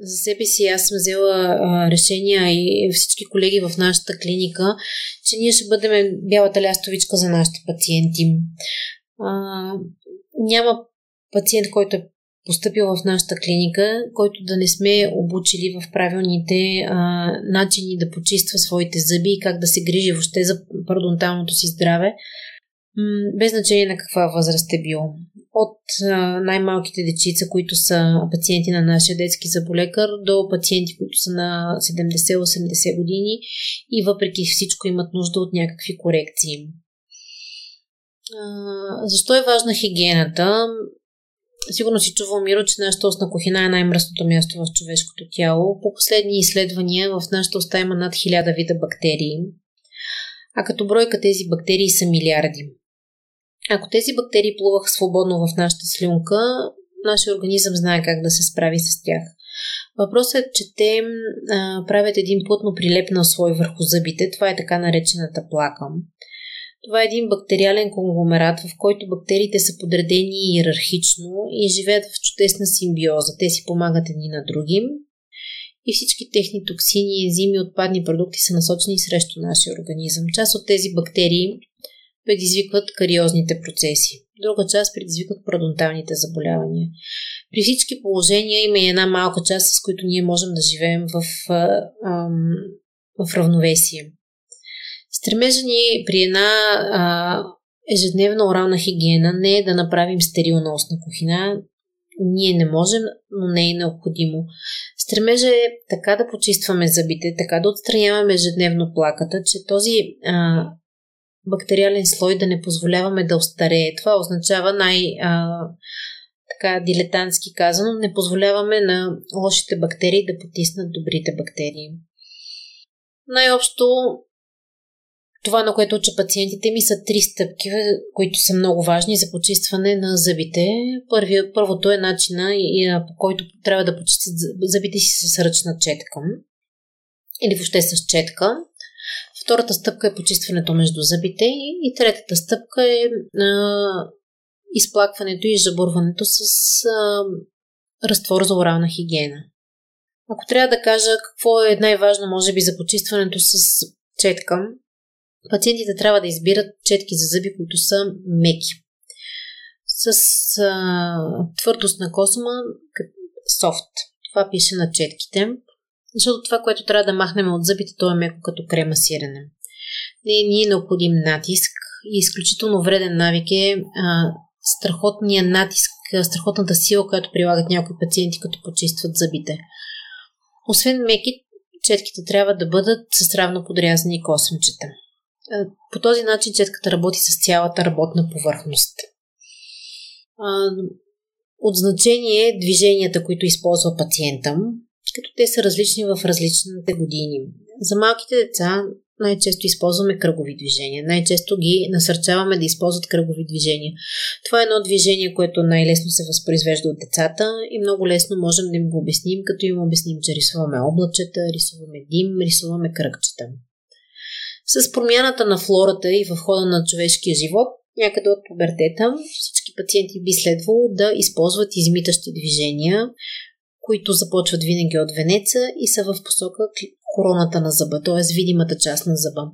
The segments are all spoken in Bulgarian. За себе си аз съм взела решения и всички колеги в нашата клиника, че ние ще бъдем бялата лястовичка за нашите пациенти. Няма пациент, който е постъпил в нашата клиника, който да не сме обучили в правилните начини да почиства своите зъби и как да се грижи въобще за парадонталното си здраве, без значение на каква възраст е бил. От най-малките дечица, които са пациенти на нашия детски зъболекар, до пациенти, които са на 70-80 години и въпреки всичко имат нужда от някакви корекции. Защо е важна хигиената? Сигурно си чувал, Миро, че нашата устна кухина е най-мръсното място в човешкото тяло. По последни изследвания в нашата уста има над 1000 вида бактерии, а като бройка тези бактерии са милиарди. Ако тези бактерии плуваха свободно в нашата слюнка, нашия организъм знае как да се справи с тях. Въпросът е, че те правят един плътно прилепнал слой върху зъбите. Това е така наречената плака. Това е един бактериален конгломерат, в който бактериите са подредени иерархично и живеят в чудесна симбиоза. Те си помагат едни на други и всички техни токсини, ензими, отпадни продукти са насочени срещу нашия организъм. Част от тези бактерии предизвикват кариозните процеси. Друга част предизвикват парадонталните заболявания. При всички положения има и една малка част, с които ние можем да живеем в равновесие. Стремежа ни при една ежедневна орална хигиена не е да направим стерилна устна кухина. Ние не можем, но не е необходимо. Стремежа е така да почистваме зъбите, така да отстраняваме ежедневно плаката, че този бактериален слой да не позволяваме да остарее. Това означава така дилетантски казано, не позволяваме на лошите бактерии да потиснат добрите бактерии. Най-общо това, на което уча пациентите ми, са 3 стъпки, които са много важни за почистване на зъбите. Първото е начина, по който трябва да почистят зъбите си с ръчна четка или въобще с четка. Втората стъпка е почистването между зъбите и третата стъпка е изплакването и жабурването с разтвор за орална хигиена. Ако трябва да кажа какво е най-важно, може би, за почистването с четка, пациентите трябва да избират четки за зъби, които са меки. С твърдост на косма, софт. Това пише на четките. Защото това, което трябва да махнем от зъбите, то е меко като крема сирене. Не е необходим натиск и изключително вреден навик е страхотния натиск, страхотната сила, която прилагат някои пациенти, като почистват зъбите. Освен меки, четките трябва да бъдат с равно подрязани косъмчета. По този начин четката работи с цялата работна повърхност. От значение е движенията, които използва пациента, като те са различни в различните години. За малките деца най-често използваме кръгови движения. Най-често ги насърчаваме да използват кръгови движения. Това е едно движение, което най-лесно се възпроизвежда от децата и много лесно можем да им го обясним, като им обясним, че рисуваме облачета, рисуваме дим, рисуваме кръгчета. С промяната на флората и в хода на човешкия живот, някъде от пубертета, всички пациенти би следвало да използват измитащи движения, които започват винаги от венеца и са в посока короната на зъба, т.е. видимата част на зъба.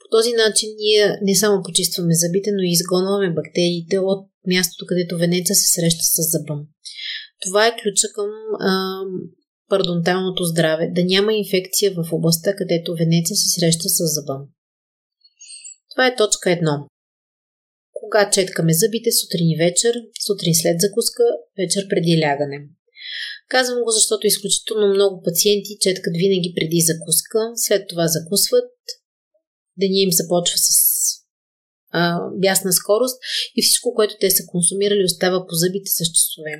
По този начин ние не само почистваме зъбите, но и изгонваме бактериите от мястото, където венеца се среща с зъба. Това е ключа към парадонталното здраве, да няма инфекция в областта, където венеца се среща с зъба. Това е точка 1. Кога четкаме зъбите? Сутрин и вечер, сутрин след закуска, вечер преди лягане. Казвам го, защото изключително много пациенти четкат винаги преди закуска, след това закусват, деня им започва с бясна скорост и всичко, което те са консумирали, остава по зъбите с часове.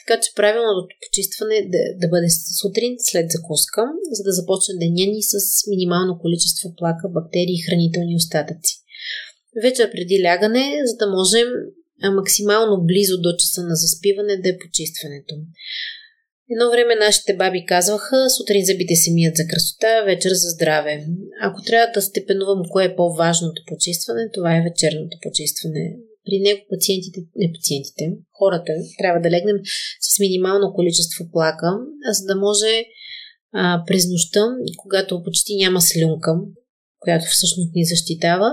Така че правилното почистване е да бъде сутрин след закуска, за да започне деня ни с минимално количество плака, бактерии и хранителни остатъци. Вечер преди лягане, за да можем максимално близо до часа на заспиване да е почистването. Едно време нашите баби казваха: сутрин зъбите се мият за красота, вечер за здраве. Ако трябва да степенувам кое е по-важното почистване, това е вечерното почистване. При него хората, трябва да легнем с минимално количество плака, за да може през нощта, когато почти няма слюнка, която всъщност ни защитава,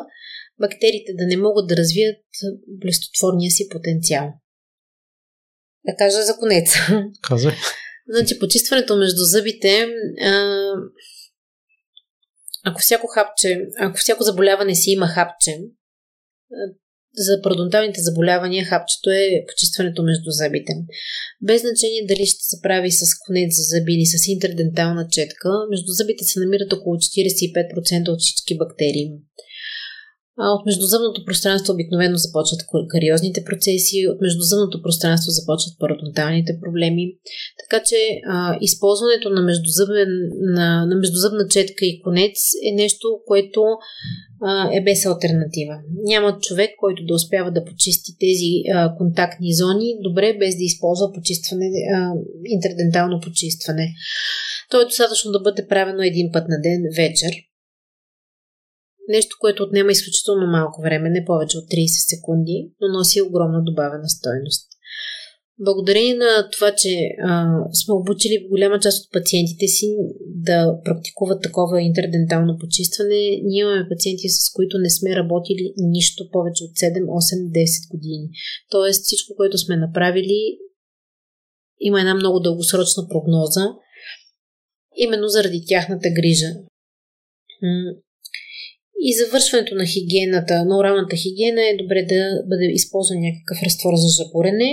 бактериите да не могат да развият блестотворния си потенциал. Да кажа за конец. Казах. Значи, почистването между зъбите, ако всяко заболяване си има хапче, за пародонталните заболявания хапчето е почистването между зъбите. Без значение дали ще се прави с конец за зъби или с интердентална четка, между зъбите се намират около 45% от всички бактерии. От междузъбното пространство обикновено започват кариозните процеси, от междузъбното пространство започват пародонталните проблеми. Така че използването на междузъбна четка и конец е нещо, което е без алтернатива. Няма човек, който да успява да почисти тези контактни зони добре, без да използва интердентално почистване. То е достатъчно да бъде правено един път на ден вечер. Нещо, което отнема изключително малко време, не повече от 30 секунди, но носи огромна добавена стойност. Благодарение на това, че сме обучили голяма част от пациентите си да практикуват такова интердентално почистване, ние имаме пациенти, с които не сме работили нищо повече от 7, 8, 10 години. Тоест всичко, което сме направили, има една много дългосрочна прогноза, именно заради тяхната грижа. И завършването на хигиената, на оралната хигиена е добре да бъде използван някакъв разтвор за жабурене,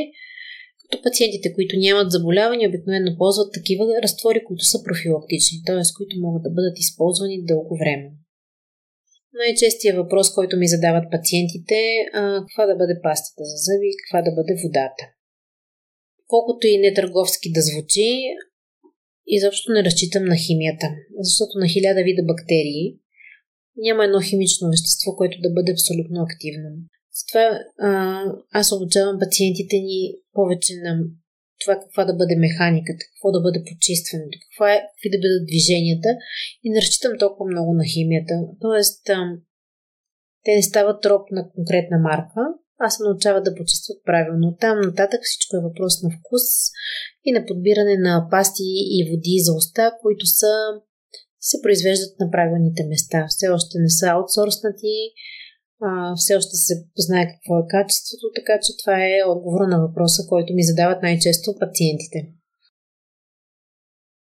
като пациентите, които нямат заболявания, обикновено ползват такива разтвори, които са профилактични, т.е. които могат да бъдат използвани дълго време. Най-честият въпрос, който ми задават пациентите е каква да бъде пастата за зъби и каква да бъде водата. Колкото и нетърговски да звучи, изобщо не разчитам на химията, защото на 1000 вида бактерии няма едно химично вещество, което да бъде абсолютно активно. Затова аз обучавам пациентите ни повече на това каква да бъде механиката, какво да бъде почистването, какви да бъдат движенията и не разчитам толкова много на химията. Тоест, те не стават роб на конкретна марка, а се научават да почистват правилно. Там нататък всичко е въпрос на вкус и на подбиране на пасти и води за уста, които се произвеждат на правилните места. Все още не са аутсорснати, все още се знае какво е качеството, така че това е отговор на въпроса, който ми задават най-често пациентите.